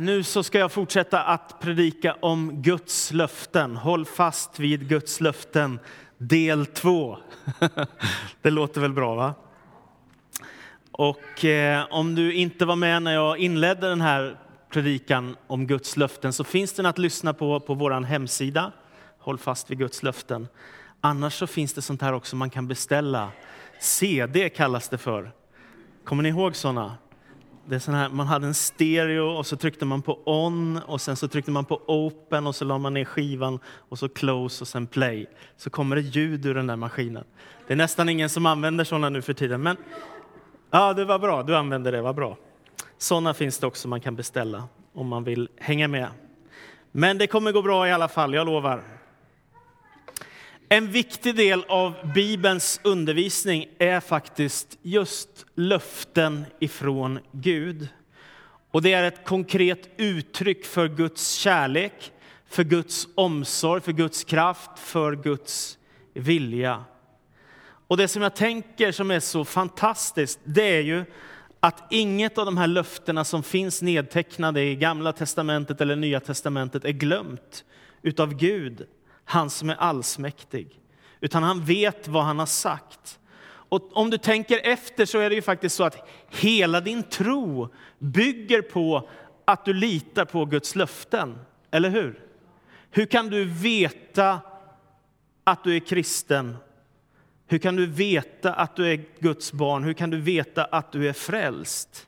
Nu så ska jag fortsätta att predika om Guds löften. Håll fast vid Guds löften, del 2. Det låter väl bra, va? Och om du inte var med när jag inledde den här predikan om Guds löften så finns den att lyssna på vår hemsida. Håll fast vid Guds löften. Annars så finns det sånt här också man kan beställa. CD kallas det för. Kommer ni ihåg såna? Det är sån här, man hade en stereo och så tryckte man på on och sen så tryckte man på open och så la man ner skivan och så close och sen play. Så kommer det ljud ur den där maskinen. Det är nästan ingen som använder såna nu för tiden, men ja, det var bra, du använde det, var bra. Såna finns det också man kan beställa om man vill hänga med. Men det kommer gå bra i alla fall, jag lovar. En viktig del av Bibelns undervisning är faktiskt just löften ifrån Gud. Och det är ett konkret uttryck för Guds kärlek, för Guds omsorg, för Guds kraft, för Guds vilja. Och det som jag tänker som är så fantastiskt, det är ju att inget av de här löftena som finns nedtecknade i Gamla testamentet eller Nya testamentet är glömt utav Gud. Han som är allsmäktig. Utan han vet vad han har sagt. Och om du tänker efter så är det ju faktiskt så att hela din tro bygger på att du litar på Guds löften. Eller hur? Hur kan du veta att du är kristen? Hur kan du veta att du är Guds barn? Hur kan du veta att du är frälst?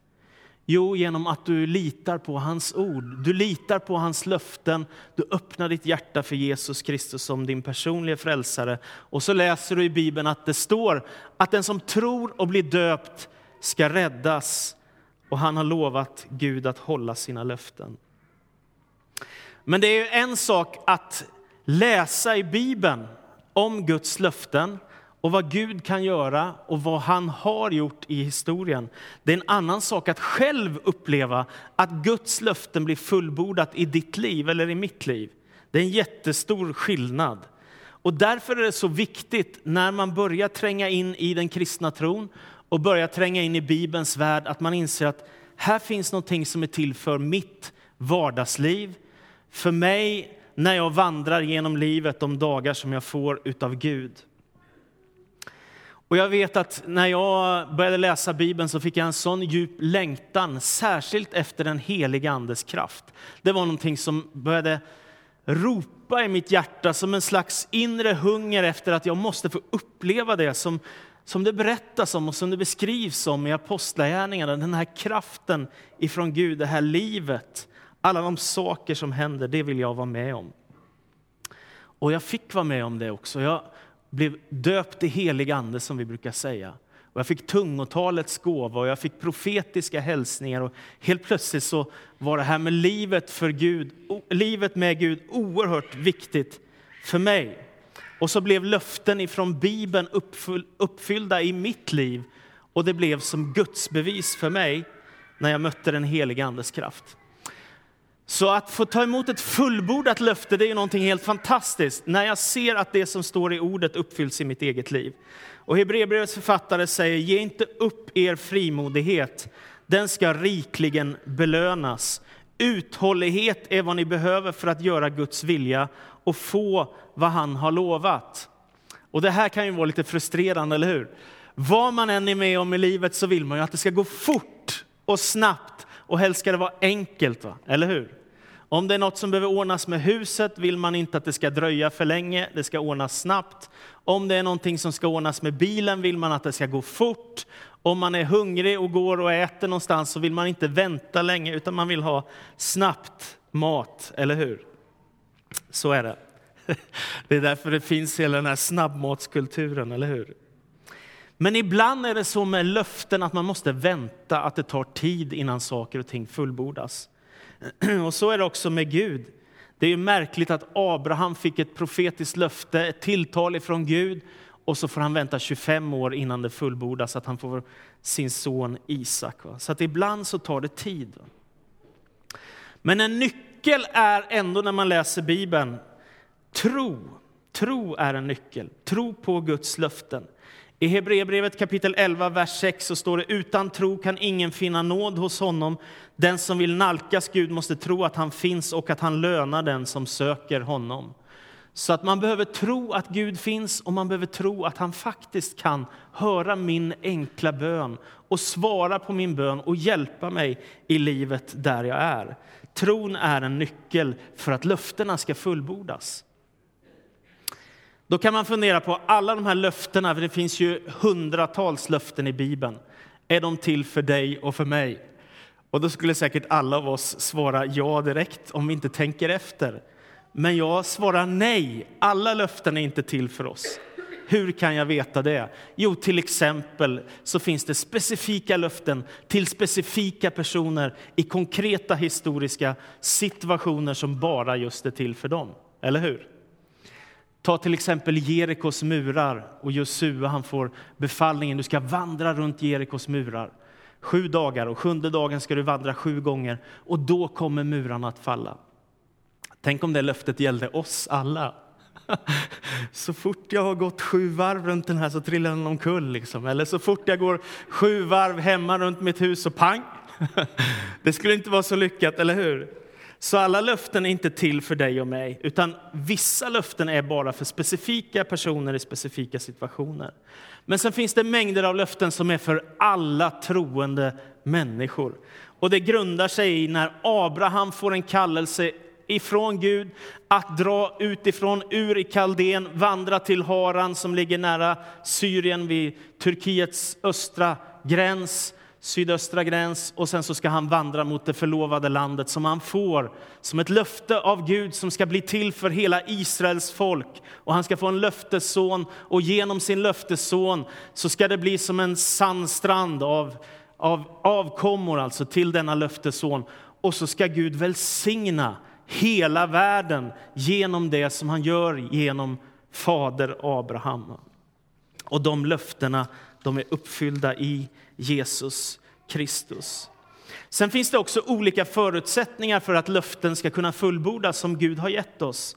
Jo, genom att du litar på hans ord. Du litar på hans löften. Du öppnar ditt hjärta för Jesus Kristus som din personliga frälsare. Och så läser du i Bibeln att det står att den som tror och blir döpt ska räddas. Och han har lovat Gud att hålla sina löften. Men det är ju en sak att läsa i Bibeln om Guds löften. Och vad Gud kan göra och vad han har gjort i historien. Det är en annan sak att själv uppleva att Guds löften blir fullbordat i ditt liv eller i mitt liv. Det är en jättestor skillnad. Och därför är det så viktigt när man börjar tränga in i den kristna tron och börjar tränga in i Bibelns värld att man inser att här finns någonting som är till för mitt vardagsliv. För mig när jag vandrar genom livet de dagar som jag får utav Gud. Och jag vet att när jag började läsa Bibeln så fick jag en sån djup längtan, särskilt efter den heliga andes kraft. Det var någonting som började ropa i mitt hjärta som en slags inre hunger efter att jag måste få uppleva det som det berättas om och som det beskrivs om i apostlagärningarna. Den här kraften ifrån Gud, det här livet, alla de saker som händer, det vill jag vara med om. Och jag fick vara med om det också. Jag blev döpt i helig ande som vi brukar säga. Och jag fick tungotalets gåva och jag fick profetiska hälsningar. Och helt plötsligt så var det här med livet för Gud, livet med Gud oerhört viktigt för mig. Och så blev löften ifrån Bibeln uppfyllda i mitt liv. Och det blev som Guds bevis för mig när jag mötte den heliga andes kraft. Så att få ta emot ett fullbordat löfte, det är ju någonting helt fantastiskt. När jag ser att det som står i ordet uppfylls i mitt eget liv. Och Hebreerbrevets författare säger, ge inte upp er frimodighet. Den ska rikligen belönas. Uthållighet är vad ni behöver för att göra Guds vilja och få vad han har lovat. Och det här kan ju vara lite frustrerande, eller hur? Vad man än är med om i livet så vill man ju att det ska gå fort och snabbt. Och helst ska det vara enkelt, va? Eller hur? Om det är något som behöver ordnas med huset vill man inte att det ska dröja för länge. Det ska ordnas snabbt. Om det är någonting som ska ordnas med bilen vill man att det ska gå fort. Om man är hungrig och går och äter någonstans så vill man inte vänta länge utan man vill ha snabbt mat. Eller hur? Så är det. Det är därför det finns hela den här snabbmatskulturen, eller hur? Men ibland är det så med löften att man måste vänta, att det tar tid innan saker och ting fullbordas. Och så är det också med Gud. Det är ju märkligt att Abraham fick ett profetiskt löfte, ett tilltal ifrån Gud. Och så får han vänta 25 år innan det fullbordas, att han får sin son Isak. Så att ibland så tar det tid. Men en nyckel är ändå när man läser Bibeln, tro. Tro är en nyckel. Tro på Guds löften. I Hebreerbrevet kapitel 11, vers 6 så står det: utan tro kan ingen finna nåd hos honom. Den som vill nalkas Gud måste tro att han finns och att han lönar den som söker honom. Så att man behöver tro att Gud finns, och man behöver tro att han faktiskt kan höra min enkla bön och svara på min bön och hjälpa mig i livet där jag är. Tron är en nyckel för att löftena ska fullbordas. Då kan man fundera på alla de här löftena, för det finns ju hundratals löften i Bibeln. Är de till för dig och för mig? Och då skulle säkert alla av oss svara ja direkt om vi inte tänker efter. Men jag svarar nej. Alla löften är inte till för oss. Hur kan jag veta det? Jo, till exempel så finns det specifika löften till specifika personer i konkreta historiska situationer som bara just är till för dem. Eller hur? Ta till exempel Jerikos murar och Josua, han får befallningen: du ska vandra runt Jerikos murar 7 dagar, och 7:e dagen ska du vandra 7 gånger, och då kommer murarna att falla. Tänk om det löftet gällde oss alla. Så fort jag har gått 7 varv runt den här så trillar den omkull liksom. Eller så fort jag går 7 varv hemma runt mitt hus och pang. Det skulle inte vara så lyckat, eller hur? Så alla löften är inte till för dig och mig, utan vissa löften är bara för specifika personer i specifika situationer. Men sen finns det mängder av löften som är för alla troende människor. Och det grundar sig i när Abraham får en kallelse ifrån Gud att dra utifrån Ur i Kaldén, vandra till Haran som ligger nära Syrien vid Turkiets östra gräns. Sydöstra gräns, och sen så ska han vandra mot det förlovade landet som han får som ett löfte av Gud, som ska bli till för hela Israels folk. Och han ska få en löftesson, och genom sin löftesson så ska det bli som en sandstrand av avkommor alltså till denna löftesson. Och så ska Gud välsigna hela världen genom det som han gör genom fader Abraham. Och de löftena, de är uppfyllda i Jesus Kristus. Sen finns det också olika förutsättningar för att löften ska kunna fullbordas som Gud har gett oss.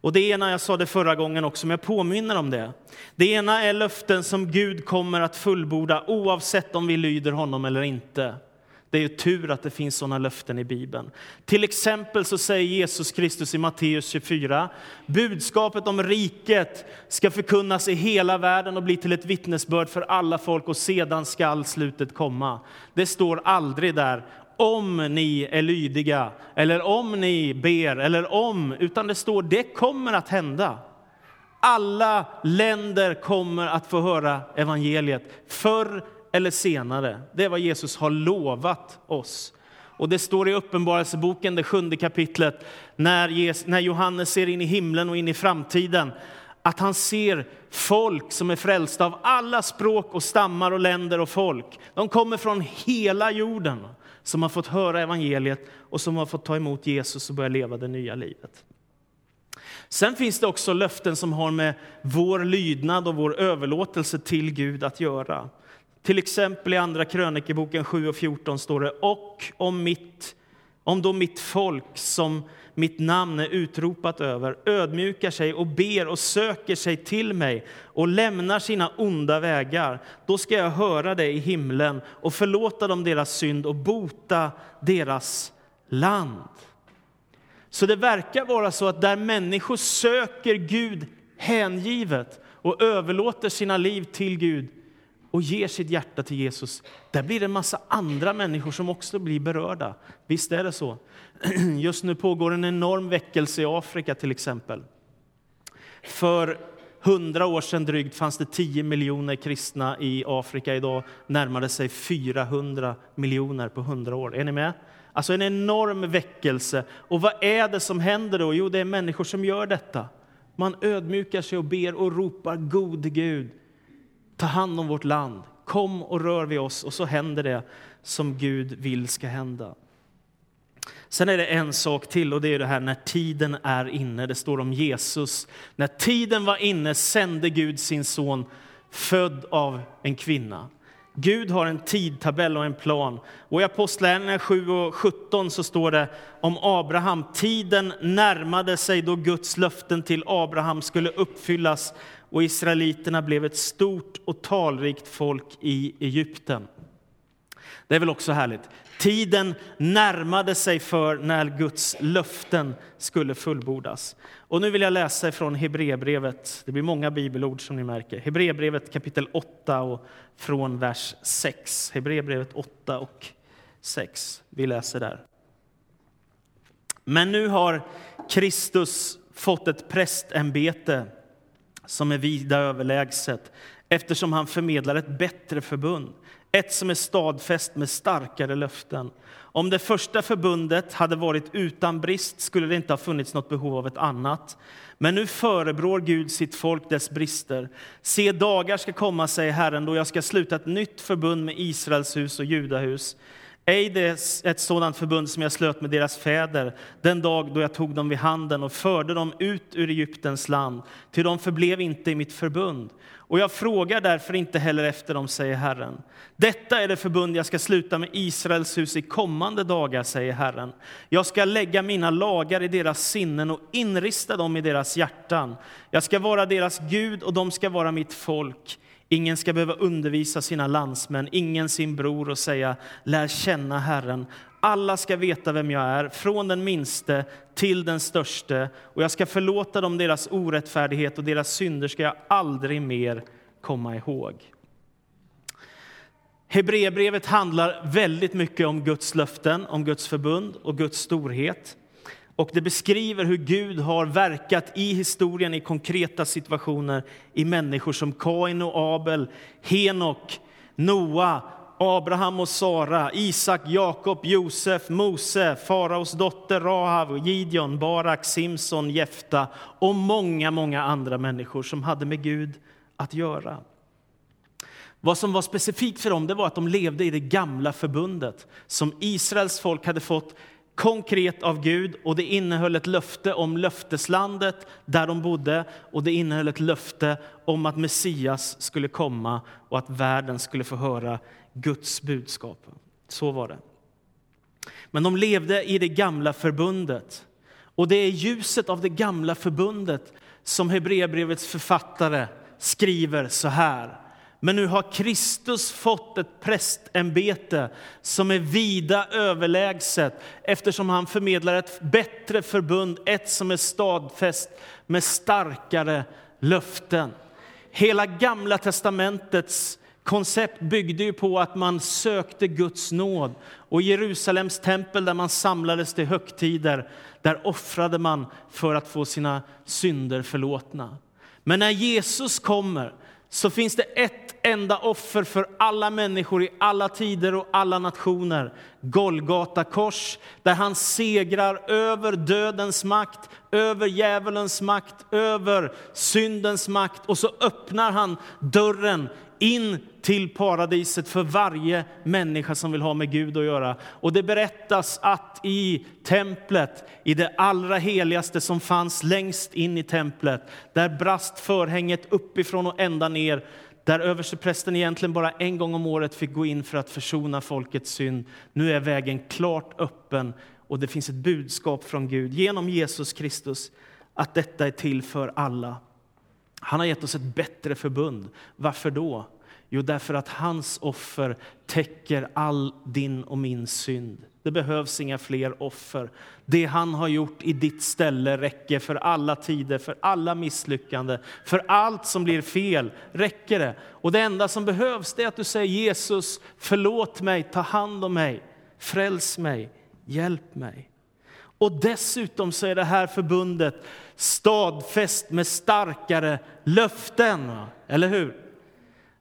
Och det ena, jag sa det förra gången också, men jag påminner om det. Det ena är löften som Gud kommer att fullborda oavsett om vi lyder honom eller inte. Det är ju tur att det finns sådana löften i Bibeln. Till exempel så säger Jesus Kristus i Matteus 24: budskapet om riket ska förkunnas i hela världen och bli till ett vittnesbörd för alla folk, och sedan skall slutet komma. Det står aldrig där om ni är lydiga, eller om ni ber, eller om, utan det står det kommer att hända. Alla länder kommer att få höra evangeliet förr eller senare. Det är vad Jesus har lovat oss. Och det står i Uppenbarelseboken, det 7:e kapitlet. När Johannes ser in i himlen och in i framtiden. Att han ser folk som är frälsta av alla språk och stammar och länder och folk. De kommer från hela jorden. Som har fått höra evangeliet och som har fått ta emot Jesus och börja leva det nya livet. Sen finns det också löften som har med vår lydnad och vår överlåtelse till Gud att göra. Till exempel i andra krönikeboken 7:14 står det: och om då mitt folk som mitt namn är utropat över ödmjukar sig och ber och söker sig till mig och lämnar sina onda vägar, då ska jag höra det i himlen och förlåta dem deras synd och bota deras land. Så det verkar vara så att där människor söker Gud hängivet och överlåter sina liv till Gud och ger sitt hjärta till Jesus, där blir det en massa andra människor som också blir berörda. Visst är det så. Just nu pågår en enorm väckelse i Afrika till exempel. För 100 år sedan drygt fanns det 10 miljoner kristna i Afrika. Idag närmade sig 400 miljoner på 100 år. Är ni med? Alltså en enorm väckelse. Och vad är det som händer då? Jo, det är människor som gör detta. Man ödmjukar sig och ber och ropar: god Gud, ta hand om vårt land. Kom och rör vid oss. Och så händer det som Gud vill ska hända. Sen är det en sak till, och det är det här när tiden är inne. Det står om Jesus: när tiden var inne sände Gud sin son, född av en kvinna. Gud har en tidtabell och en plan. Och i Apostlagärningarna 7:17 så står det om Abraham: tiden närmade sig då Guds löften till Abraham skulle uppfyllas. och israeliterna blev ett stort och talrikt folk i Egypten. Det är väl också härligt. Tiden närmade sig för när Guds löften skulle fullbordas. Och nu vill jag läsa ifrån Hebreerbrevet. Det blir många bibelord som ni märker. Hebreerbrevet kapitel 8 och från vers 6. Hebreerbrevet 8 och 6. Vi läser där. Men nu har Kristus fått ett prästämbete som är vida överlägset, eftersom han förmedlar ett bättre förbund. Ett som är stadfäst med starkare löften. Om det första förbundet hade varit utan brist skulle det inte ha funnits något behov av ett annat. Men nu förebrår Gud sitt folk dess brister. Se, dagar ska komma, säger Herren, då jag ska sluta ett nytt förbund med Israels hus och Judahus. Ej det ett sådant förbund som jag slöt med deras fäder den dag då jag tog dem vid handen och förde dem ut ur Egyptens land, till de förblev inte i mitt förbund. Och jag frågar därför inte heller efter dem, säger Herren. Detta är det förbund jag ska sluta med Israels hus i kommande dagar, säger Herren. Jag ska lägga mina lagar i deras sinnen och inrista dem i deras hjärtan. Jag ska vara deras Gud och de ska vara mitt folk. Ingen ska behöva undervisa sina landsmän, ingen sin bror och säga, lär känna Herren. Alla ska veta vem jag är, från den minste till den störste. Och jag ska förlåta dem deras orättfärdighet och deras synder ska jag aldrig mer komma ihåg. Hebreerbrevet handlar väldigt mycket om Guds löften, om Guds förbund och Guds storhet. Och det beskriver hur Gud har verkat i historien i konkreta situationer i människor som Kain och Abel, Henok, Noa, Abraham och Sara, Isak, Jakob, Josef, Mose, faraos dotter, Rahab, Gideon, Barak, Simson, Jefta och många, många andra människor som hade med Gud att göra. Vad som var specifikt för dem, det var att de levde i det gamla förbundet som Israels folk hade fått konkret av Gud, och det innehöll ett löfte om löfteslandet där de bodde, och det innehöll ett löfte om att Messias skulle komma och att världen skulle få höra Guds budskap. Så var det. Men de levde i det gamla förbundet, och det är ljuset av det gamla förbundet som Hebreerbrevets författare skriver så här. Men nu har Kristus fått ett prästämbete som är vida överlägset, eftersom han förmedlar ett bättre förbund, ett som är stadfäst med starkare löften. Hela Gamla testamentets koncept byggde ju på att man sökte Guds nåd, och i Jerusalems tempel där man samlades till högtider, där offrade man för att få sina synder förlåtna. Men när Jesus kommer så finns det ett enda offer för alla människor i alla tider och alla nationer. Golgata kors, där han segrar över dödens makt, över djävulens makt, över syndens makt. Och så öppnar han dörren in till paradiset för varje människa som vill ha med Gud att göra. Och det berättas att i templet, i det allra heligaste som fanns längst in i templet, där brast förhänget uppifrån och ända ner, där översteprästen egentligen bara en gång om året fick gå in för att försona folkets synd. Nu är vägen klart öppen, och det finns ett budskap från Gud genom Jesus Kristus att detta är till för alla. Han har gett oss ett bättre förbund. Varför då? Jo, därför att hans offer täcker all din och min synd. Det behövs inga fler offer. Det han har gjort i ditt ställe räcker för alla tider, för alla misslyckande, för allt som blir fel räcker det. Och det enda som behövs är att du säger, Jesus, förlåt mig, ta hand om mig, fräls mig, hjälp mig. Och dessutom så är det här förbundet stadfäst med starkare löften, eller hur?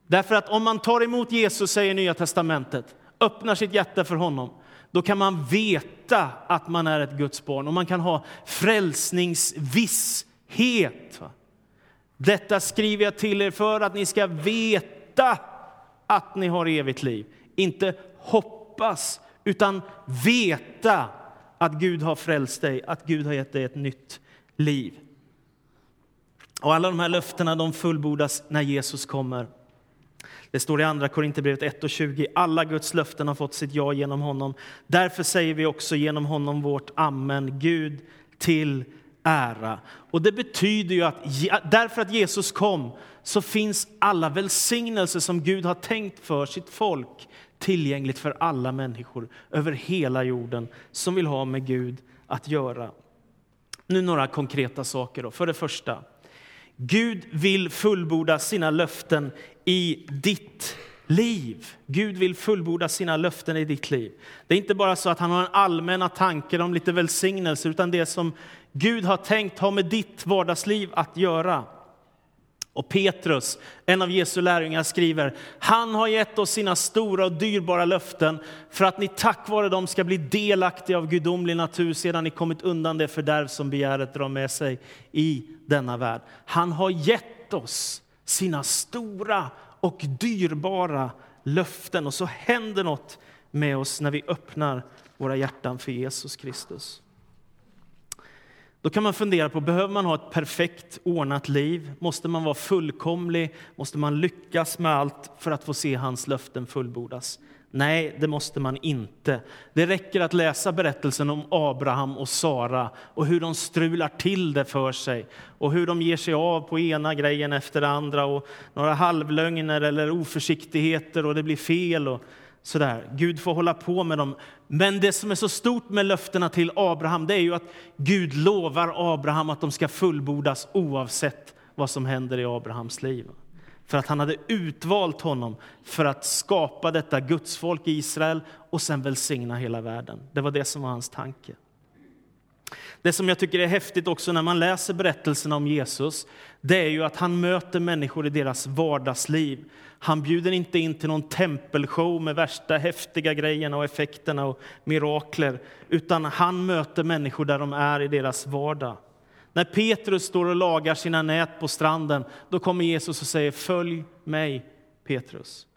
Därför att om man tar emot Jesus, säger Nya testamentet, öppnar sitt hjärta för honom, då kan man veta att man är ett Guds barn, och man kan ha frälsningsvisshet. Detta skriver jag till er för att ni ska veta att ni har evigt liv. Inte hoppas, utan veta att Gud har frälst dig, att Gud har gett dig ett nytt liv. Och alla de här löftena, de fullbordas när Jesus kommer. Det står i andra Korinthierbrevet 1:20. Alla Guds löften har fått sitt ja genom honom. Därför säger vi också genom honom vårt amen, Gud, till ära. Och det betyder ju att därför att Jesus kom så finns alla välsignelser som Gud har tänkt för sitt folk tillgängligt för alla människor över hela jorden som vill ha med Gud att göra. Nu några konkreta saker då. För det första, Gud vill fullborda sina löften i ditt liv. Gud vill fullborda sina löften i ditt liv. Det är inte bara så att han har en allmänna tanke om lite välsignelse, utan det som Gud har tänkt ha med ditt vardagsliv att göra. Och Petrus, en av Jesu lärjungar, skriver: han har gett oss sina stora och dyrbara löften för att ni tack vare dem ska bli delaktiga av gudomlig natur sedan ni kommit undan det fördärv som begäret drar med sig i denna värld. Han har gett oss sina stora och dyrbara löften. Och så händer något med oss när vi öppnar våra hjärtan för Jesus Kristus. Då kan man fundera på, behöver man ha ett perfekt ordnat liv? Måste man vara fullkomlig? Måste man lyckas med allt för att få se hans löften fullbordas? Nej, det måste man inte. Det räcker att läsa berättelsen om Abraham och Sara och hur de strular till det för sig och hur de ger sig av på ena grejen efter det andra och några halvlögner eller oförsiktigheter och det blir fel och sådär. Gud får hålla på med dem. Men det som är så stort med löftena till Abraham, det är ju att Gud lovar Abraham att de ska fullbordas oavsett vad som händer i Abrahams liv. För att han hade utvalt honom för att skapa detta Guds folk i Israel och sen välsigna hela världen. Det var det som var hans tanke. Det som jag tycker är häftigt också när man läser berättelserna om Jesus, det är ju att han möter människor i deras vardagsliv. Han bjuder inte in till någon tempelshow med värsta häftiga grejerna och effekterna och mirakler, utan han möter människor där de är i deras vardag. När Petrus står och lagar sina nät på stranden, då kommer Jesus och säger: följ mig, Petrus.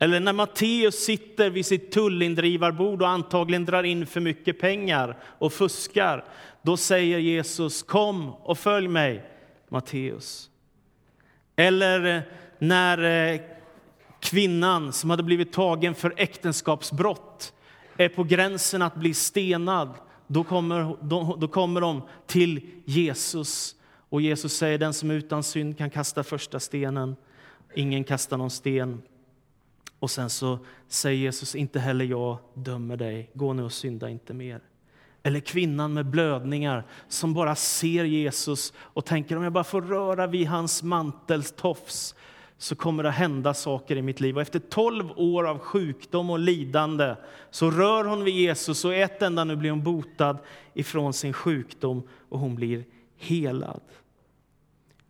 Eller när Matteus sitter vid sitt tullindrivarbord och antagligen drar in för mycket pengar och fuskar, då säger Jesus: kom och följ mig, Matteus. Eller när kvinnan som hade blivit tagen för äktenskapsbrott är på gränsen att bli stenad, då kommer de till Jesus. Och Jesus säger: den som är utan synd kan kasta första stenen. Ingen kastar någon sten. Och sen så säger Jesus: inte heller jag dömer dig. Gå nu och synda inte mer. Eller kvinnan med blödningar som bara ser Jesus och tänker: om jag bara får röra vid hans mantelstofs så kommer det hända saker i mitt liv. Och efter 12 år av sjukdom och lidande så rör hon vid Jesus, och ett enda nu blir hon botad ifrån sin sjukdom och hon blir helad.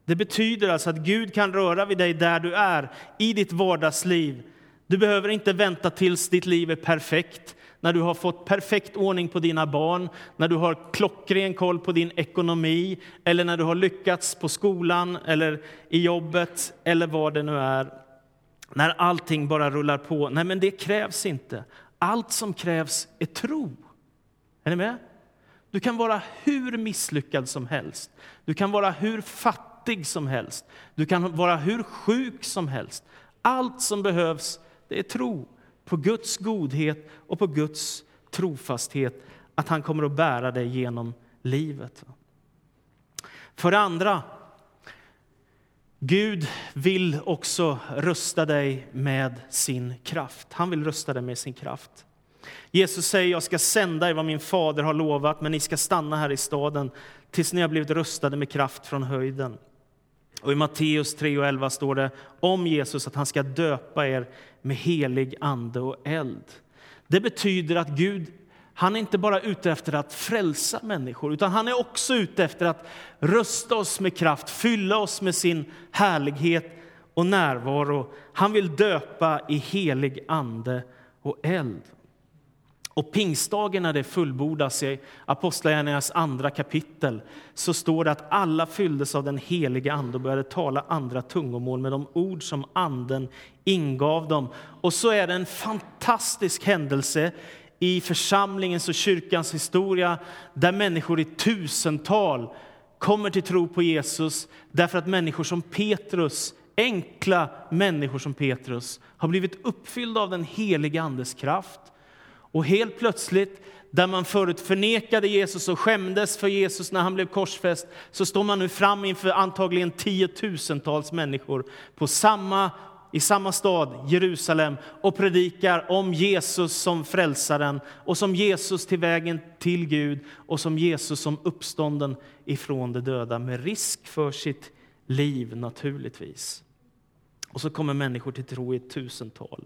Det betyder alltså att Gud kan röra vid dig där du är i ditt vardagsliv. Du behöver inte vänta tills ditt liv är perfekt. När du har fått perfekt ordning på dina barn, när du har klockren koll på din ekonomi eller när du har lyckats på skolan eller i jobbet eller vad det nu är. När allting bara rullar på. Nej, men det krävs inte. Allt som krävs är tro. Är ni med? Du kan vara hur misslyckad som helst. Du kan vara hur fattig som helst. Du kan vara hur sjuk som helst. Allt som behövs, det är tro på Guds godhet och på Guds trofasthet, att han kommer att bära dig genom livet. För det andra, Gud vill också rusta dig med sin kraft. Han vill rusta dig med sin kraft. Jesus säger: jag ska sända er vad min fader har lovat, men ni ska stanna här i staden tills ni har blivit rustade med kraft från höjden. Och i Matteus 3:11 står det om Jesus att han ska döpa er med helig ande och eld. Det betyder att Gud, han är inte bara ute efter att frälsa människor, utan han är också ute efter att rusta oss med kraft, fylla oss med sin härlighet och närvaro. Han vill döpa i helig ande och eld. Och pingstdagen, när det fullbordas i Apostlagärningarnas 2 kapitel, så står det att alla fylldes av den heliga ande och började tala andra tungomål med de ord som anden ingav dem. Och så är det en fantastisk händelse i församlingens och kyrkans historia där människor i tusental kommer till tro på Jesus, därför att människor som Petrus, enkla människor som Petrus, har blivit uppfyllda av den heliga andes kraft. Och helt plötsligt där man förut förnekade Jesus och skämdes för Jesus när han blev korsfäst, så står man nu fram inför antagligen tiotusentals människor på i samma stad, Jerusalem, och predikar om Jesus som frälsaren och som Jesus till vägen till Gud och som Jesus som uppstånden ifrån de döda, med risk för sitt liv naturligtvis. Och så kommer människor till tro i tusental.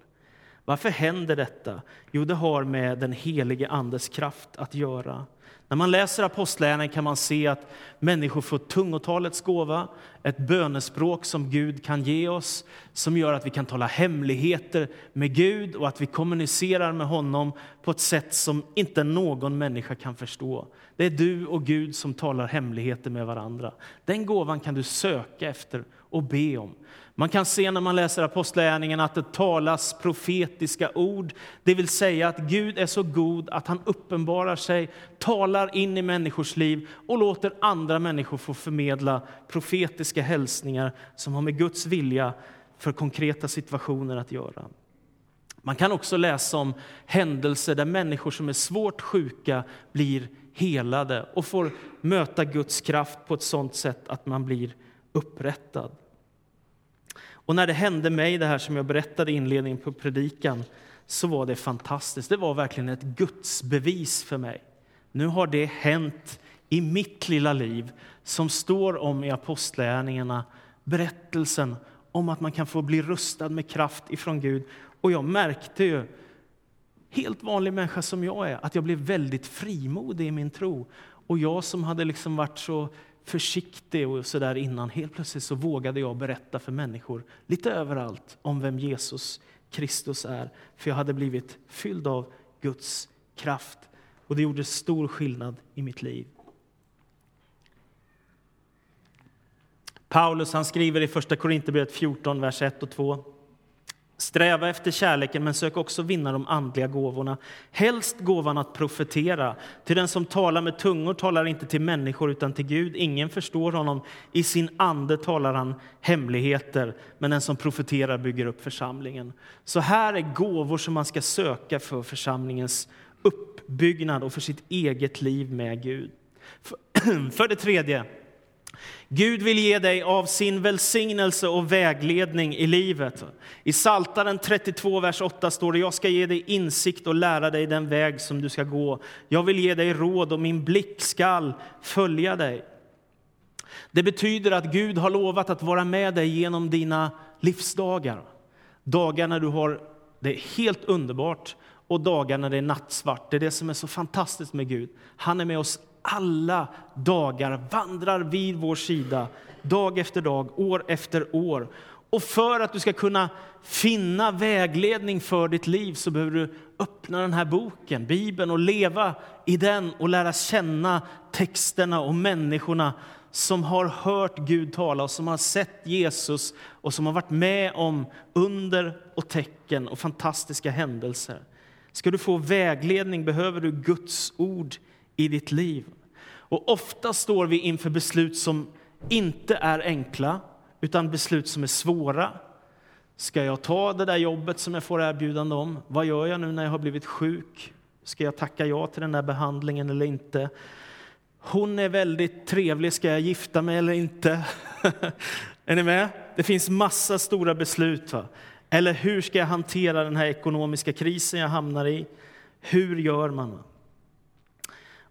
Varför händer detta? Jo, det har med den helige andes kraft att göra. När man läser apostlagärningarna kan man se att människor får tungotalets gåva, ett bönespråk som Gud kan ge oss, som gör att vi kan tala hemligheter med Gud och att vi kommunicerar med honom på ett sätt som inte någon människa kan förstå. Det är du och Gud som talar hemligheter med varandra. Den gåvan kan du söka efter och be om. Man kan se när man läser apostlagärningarna att det talas profetiska ord. Det vill säga att Gud är så god att han uppenbarar sig, talar in i människors liv och låter andra människor få förmedla profetiska hälsningar som har med Guds vilja för konkreta situationer att göra. Man kan också läsa om händelser där människor som är svårt sjuka blir helade och får möta Guds kraft på ett sådant sätt att man blir upprättad. Och när det hände mig, det här som jag berättade i inledningen på predikan, så var det fantastiskt. Det var verkligen ett gudsbevis för mig. Nu har det hänt i mitt lilla liv som står om i apostlagärningarna, berättelsen om att man kan få bli rustad med kraft ifrån Gud. Och jag märkte ju, helt vanlig människa som jag är, att jag blev väldigt frimodig i min tro. Och jag som hade liksom varit så försiktig och så där innan, helt plötsligt så vågade jag berätta för människor lite överallt om vem Jesus Kristus är, för jag hade blivit fylld av Guds kraft och det gjorde stor skillnad i mitt liv. Paulus, han skriver i första Korinthierbrevet 14 vers 1 och 2: sträva efter kärleken, men sök också vinna de andliga gåvorna. Helst gåvan att profetera. Till den som talar med tungor talar inte till människor utan till Gud. Ingen förstår honom. I sin ande talar han hemligheter. Men den som profeterar bygger upp församlingen. Så här är gåvor som man ska söka för församlingens uppbyggnad och för sitt eget liv med Gud. För det tredje: Gud vill ge dig av sin välsignelse och vägledning i livet. I Psaltaren 32, vers 8 står det: jag ska ge dig insikt och lära dig den väg som du ska gå. Jag vill ge dig råd och min blick skall följa dig. Det betyder att Gud har lovat att vara med dig genom dina livsdagar. Dagar när du har det är helt underbart och dagar när det är nattsvart. Det är det som är så fantastiskt med Gud. Han är med oss alla dagar, vandrar vid vår sida, dag efter dag, år efter år. Och för att du ska kunna finna vägledning för ditt liv så behöver du öppna den här boken, Bibeln, och leva i den och lära känna texterna och människorna som har hört Gud tala och som har sett Jesus och som har varit med om under och tecken och fantastiska händelser. Ska du få vägledning behöver du Guds ord i ditt liv. Och ofta står vi inför beslut som inte är enkla, utan beslut som är svåra. Ska jag ta det där jobbet som jag får erbjudande om? Vad gör jag nu när jag har blivit sjuk? Ska jag tacka ja till den där behandlingen eller inte? Hon är väldigt trevlig, ska jag gifta mig eller inte? Är ni med? Det finns massa stora beslut, va? Eller hur ska jag hantera den här ekonomiska krisen jag hamnar i? Hur gör man?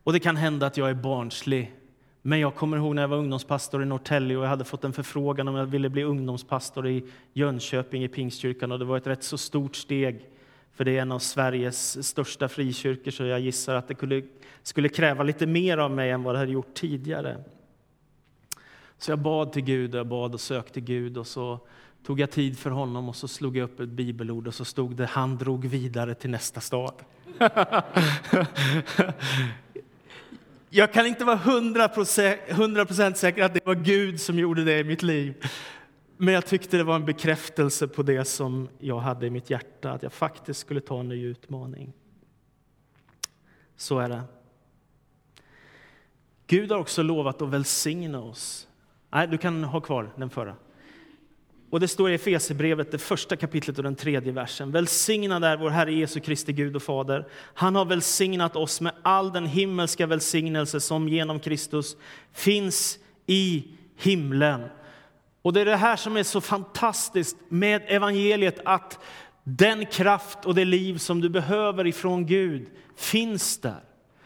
Och det kan hända att jag är barnslig. Men jag kommer ihåg när jag var ungdomspastor i Norrtälje och jag hade fått en förfrågan om jag ville bli ungdomspastor i Jönköping i Pingstkyrkan. Och det var ett rätt så stort steg, för det är en av Sveriges största frikyrkor, så jag gissar att det skulle kräva lite mer av mig än vad det hade gjort tidigare. Så jag bad till Gud, och sökte Gud och så tog jag tid för honom och så slog jag upp ett bibelord och så stod det: han drog vidare till nästa stad. Jag kan inte vara 100% säker att det var Gud som gjorde det i mitt liv. Men jag tyckte det var en bekräftelse på det som jag hade i mitt hjärta, att jag faktiskt skulle ta en ny utmaning. Så är det. Gud har också lovat att välsigna oss. Nej, du kan ha kvar den förra. Och det står i Efesierbrevet, det första kapitlet och den tredje versen. Välsignad är vår Herre Jesu Kristi Gud och Fader. Han har välsignat oss med all den himmelska välsignelse som genom Kristus finns i himlen. Och det är det här som är så fantastiskt med evangeliet, att den kraft och det liv som du behöver ifrån Gud finns där.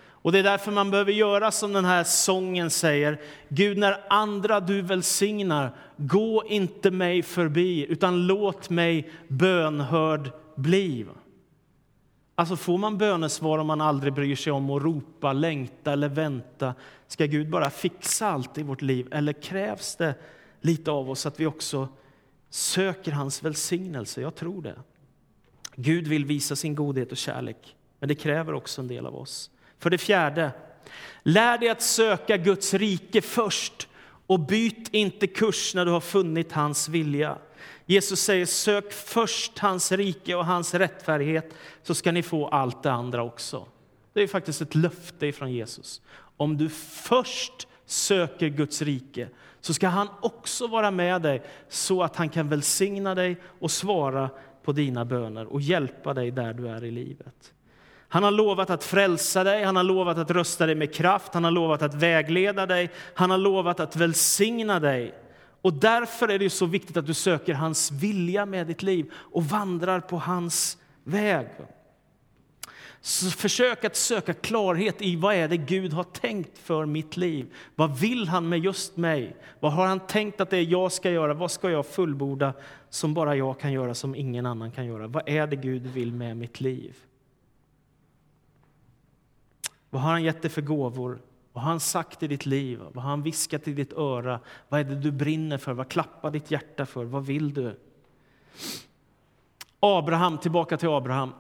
Och det är därför man behöver göra som den här sången säger. Gud, när andra du välsignar, gå inte mig förbi, utan låt mig bönhörd bli. Alltså, får man bönesvar om man aldrig bryr sig om att ropa, längta eller vänta? Ska Gud bara fixa allt i vårt liv? Eller krävs det lite av oss att vi också söker hans välsignelse? Jag tror det. Gud vill visa sin godhet och kärlek, men det kräver också en del av oss. För det fjärde, lär dig att söka Guds rike först och byt inte kurs när du har funnit hans vilja. Jesus säger, sök först hans rike och hans rättfärdighet, så ska ni få allt det andra också. Det är faktiskt ett löfte från Jesus. Om du först söker Guds rike, så ska han också vara med dig, så att han kan välsigna dig och svara på dina böner och hjälpa dig där du är i livet. Han har lovat att frälsa dig, han har lovat att rösta dig med kraft, han har lovat att vägleda dig, han har lovat att välsigna dig. Och därför är det ju så viktigt att du söker hans vilja med ditt liv och vandrar på hans väg. Så försök att söka klarhet i vad är det Gud har tänkt för mitt liv. Vad vill han med just mig? Vad har han tänkt att det är jag ska göra? Vad ska jag fullborda som bara jag kan göra, som ingen annan kan göra? Vad är det Gud vill med mitt liv? Vad har han gett dig för gåvor? Vad har han sagt i ditt liv? Vad har han viskat i ditt öra? Vad är det du brinner för? Vad klappar ditt hjärta för? Vad vill du? Tillbaka till Abraham.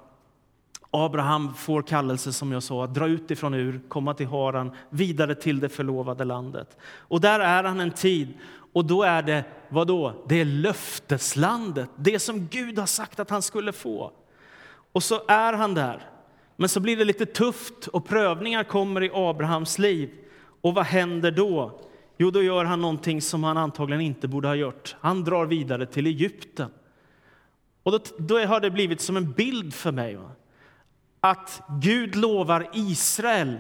Abraham får kallelse, som jag sa, att dra ut ifrån Ur, komma till Haran, vidare till det förlovade landet. Och där är han en tid. Och då är det, vadå? Det är löfteslandet. Det som Gud har sagt att han skulle få. Och så är han där. Men så blir det lite tufft och prövningar kommer i Abrahams liv. Och vad händer då? Jo, då gör han någonting som han antagligen inte borde ha gjort. Han drar vidare till Egypten. Och då har det blivit som en bild för mig, va? Att Gud lovar Israel,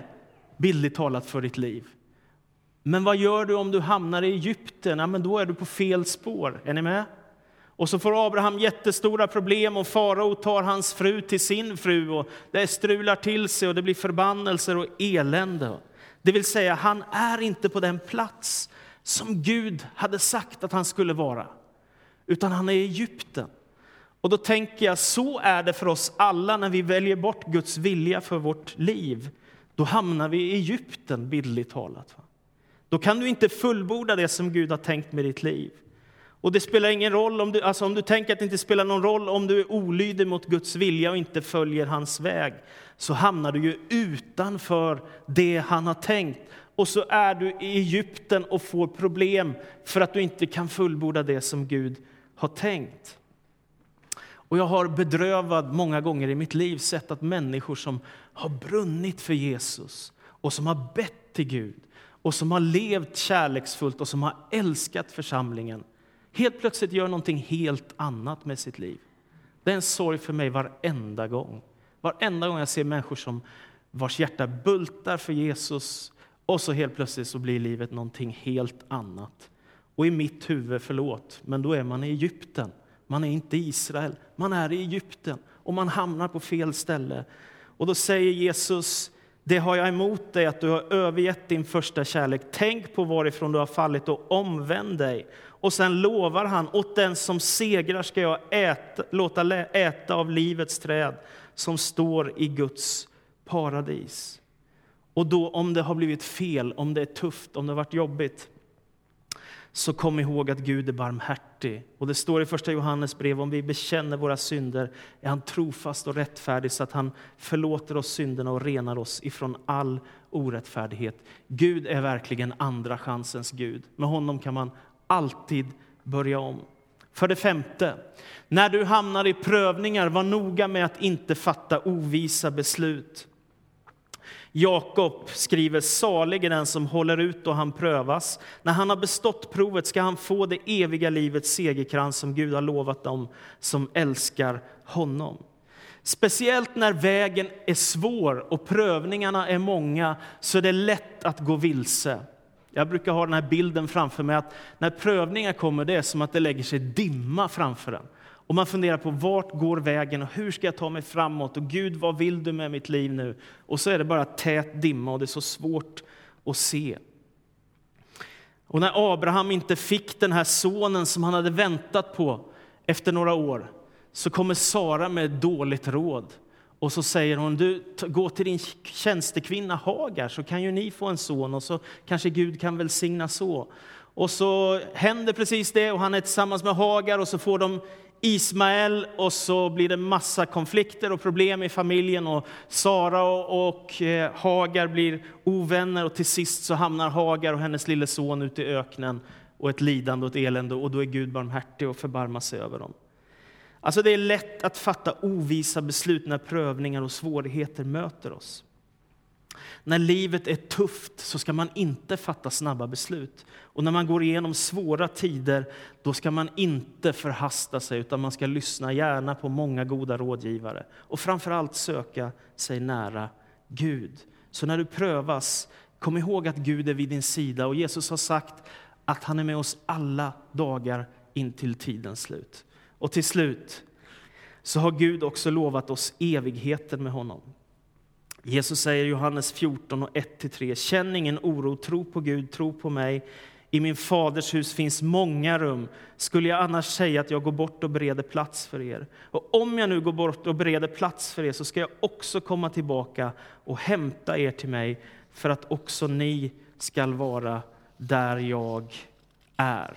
bildligt talat, för ditt liv. Men vad gör du om du hamnar i Egypten? Ja, men då är du på fel spår. Är ni med? Och så får Abraham jättestora problem, och farao tar hans fru till sin fru, och det strular till sig och det blir förbannelser och elände. Det vill säga, han är inte på den plats som Gud hade sagt att han skulle vara, utan han är i Egypten. Och då tänker jag, så är det för oss alla när vi väljer bort Guds vilja för vårt liv. Då hamnar vi i Egypten, bildligt talat. Då kan du inte fullborda det som Gud har tänkt med ditt liv. Och det spelar ingen roll om du tänker att det inte spelar någon roll om du är olydig mot Guds vilja och inte följer hans väg, så hamnar du ju utanför det han har tänkt. Och så är du i Egypten och får problem för att du inte kan fullborda det som Gud har tänkt. Och jag har bedrövad många gånger i mitt liv sett att människor som har brunnit för Jesus och som har bett till Gud och som har levt kärleksfullt och som har älskat församlingen, helt plötsligt gör någonting helt annat med sitt liv. Det är en sorg för mig varenda gång. Varenda gång jag ser människor vars hjärta bultar för Jesus, och så helt plötsligt så blir livet någonting helt annat. Och i mitt huvud, förlåt, men då är man i Egypten. Man är inte i Israel, man är i Egypten, och man hamnar på fel ställe. Och då säger Jesus, det har jag emot dig att du har övergett din första kärlek. Tänk på varifrån du har fallit och omvänd dig. Och sen lovar han, åt den som segrar ska jag låta äta av livets träd som står i Guds paradis. Och då, om det har blivit fel, om det är tufft, om det har varit jobbigt, så kom ihåg att Gud är barmhärtig. Och det står i första Johannes brev, om vi bekänner våra synder är han trofast och rättfärdig, så att han förlåter oss synderna och renar oss ifrån all orättfärdighet. Gud är verkligen andra chansens Gud. Med honom kan man alltid börja om. För det femte, när du hamnar i prövningar, var noga med att inte fatta ovisa beslut. Jakob skriver: salig är den som håller ut och han prövas. När han har bestått provet ska han få det eviga livets segerkrans som Gud har lovat dem som älskar honom. Speciellt när vägen är svår och prövningarna är många så är det lätt att gå vilse. Jag brukar ha den här bilden framför mig att när prövningar kommer, det är som att det lägger sig dimma framför den. Och man funderar på vart går vägen och hur ska jag ta mig framåt? Och Gud, vad vill du med mitt liv nu? Och så är det bara tät dimma och det är så svårt att se. Och när Abraham inte fick den här sonen som han hade väntat på efter några år, så kommer Sara med dåligt råd. Och så säger hon: du, gå till din tjänstekvinna Hagar så kan ju ni få en son och så kanske Gud kan välsigna så. Och så händer precis det och han är tillsammans med Hagar och så får de Ismael och så blir det massa konflikter och problem i familjen och Sara och Hagar blir ovänner och till sist så hamnar Hagar och hennes lille son ute i öknen och ett lidande och ett elände och då är Gud barmhärtig och förbarmar sig över dem. Alltså det är lätt att fatta ovisa beslut när prövningar och svårigheter möter oss. När livet är tufft så ska man inte fatta snabba beslut. Och när man går igenom svåra tider då ska man inte förhasta sig utan man ska lyssna gärna på många goda rådgivare. Och framförallt söka sig nära Gud. Så när du prövas, kom ihåg att Gud är vid din sida. Och Jesus har sagt att han är med oss alla dagar in till tidens slut. Och till slut så har Gud också lovat oss evigheten med honom. Jesus säger i Johannes 14 och 1-3: känn ingen oro, tro på Gud, tro på mig. I min faders hus finns många rum. Skulle jag annars säga att jag går bort och bereder plats för er? Och om jag nu går bort och bereder plats för er så ska jag också komma tillbaka och hämta er till mig för att också ni ska vara där jag är.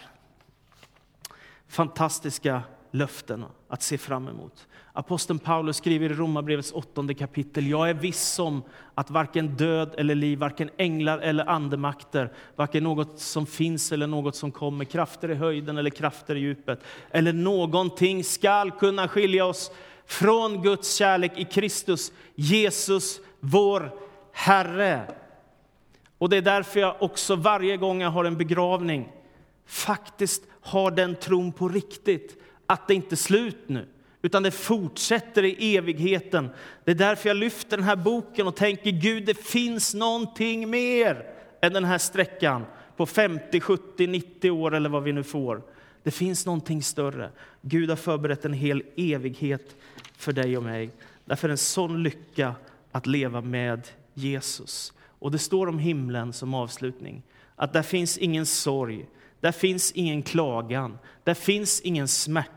Fantastiska löften att se fram emot. Aposteln Paulus skriver i Romarbrevets 8:e kapitel: jag är viss om att varken död eller liv, varken änglar eller andemakter, varken något som finns eller något som kommer, krafter i höjden eller krafter i djupet, eller någonting skall kunna skilja oss från Guds kärlek i Kristus Jesus vår Herre. Och det är därför jag också varje gång jag har en begravning faktiskt har den tron på riktigt att det inte är slut nu, utan det fortsätter i evigheten. Det är därför jag lyfter den här boken och tänker: Gud, det finns någonting mer än den här sträckan på 50, 70, 90 år eller vad vi nu får. Det finns någonting större. Gud har förberett en hel evighet för dig och mig. Därför är det en sån lycka att leva med Jesus. Och det står om himlen som avslutning, att där finns ingen sorg, där finns ingen klagan, där finns ingen smärta.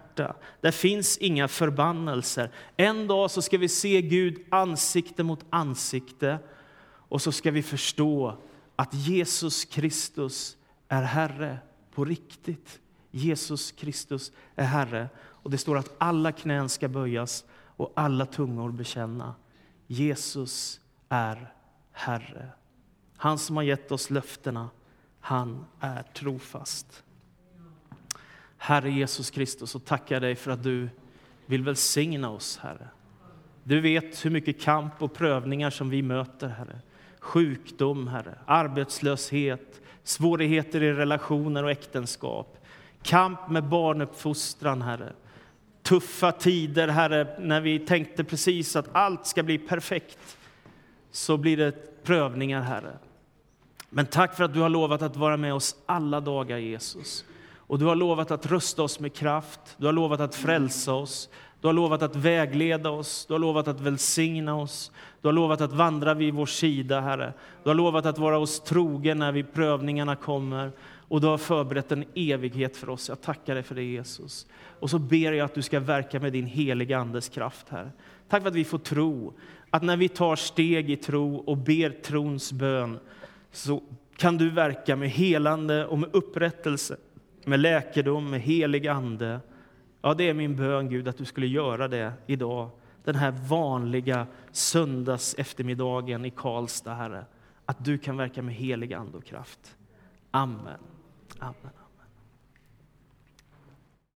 Där finns inga förbannelser. En dag så ska vi se Gud ansikte mot ansikte. Och så ska vi förstå att Jesus Kristus är Herre på riktigt. Jesus Kristus är Herre. Och det står att alla knän ska böjas och alla tungor bekänna: Jesus är Herre. Han som har gett oss löftena, han är trofast. Herre Jesus Kristus, och tackar dig för att du vill välsigna oss, Herre. Du vet hur mycket kamp och prövningar som vi möter, Herre. Sjukdom, Herre. Arbetslöshet, svårigheter i relationer och äktenskap. Kamp med barnuppfostran, Herre. Tuffa tider, Herre, när vi tänkte precis att allt ska bli perfekt. Så blir det prövningar, Herre. Men tack för att du har lovat att vara med oss alla dagar, Jesus. Och du har lovat att rösta oss med kraft. Du har lovat att frälsa oss. Du har lovat att vägleda oss. Du har lovat att välsigna oss. Du har lovat att vandra vid vår sida, Herre. Du har lovat att vara oss trogen när vi prövningarna kommer. Och du har förberett en evighet för oss. Jag tackar dig för det, Jesus. Och så ber jag att du ska verka med din heliga andes kraft, Herre. Tack för att vi får tro. Att när vi tar steg i tro och ber trons bön, så kan du verka med helande och med upprättelse, med läkedom, med helig ande. Ja, det är min bön, Gud, att du skulle göra det idag. Den här vanliga söndags eftermiddagen i Karlstad, Herre. Att du kan verka med helig ande och kraft. Amen. Amen.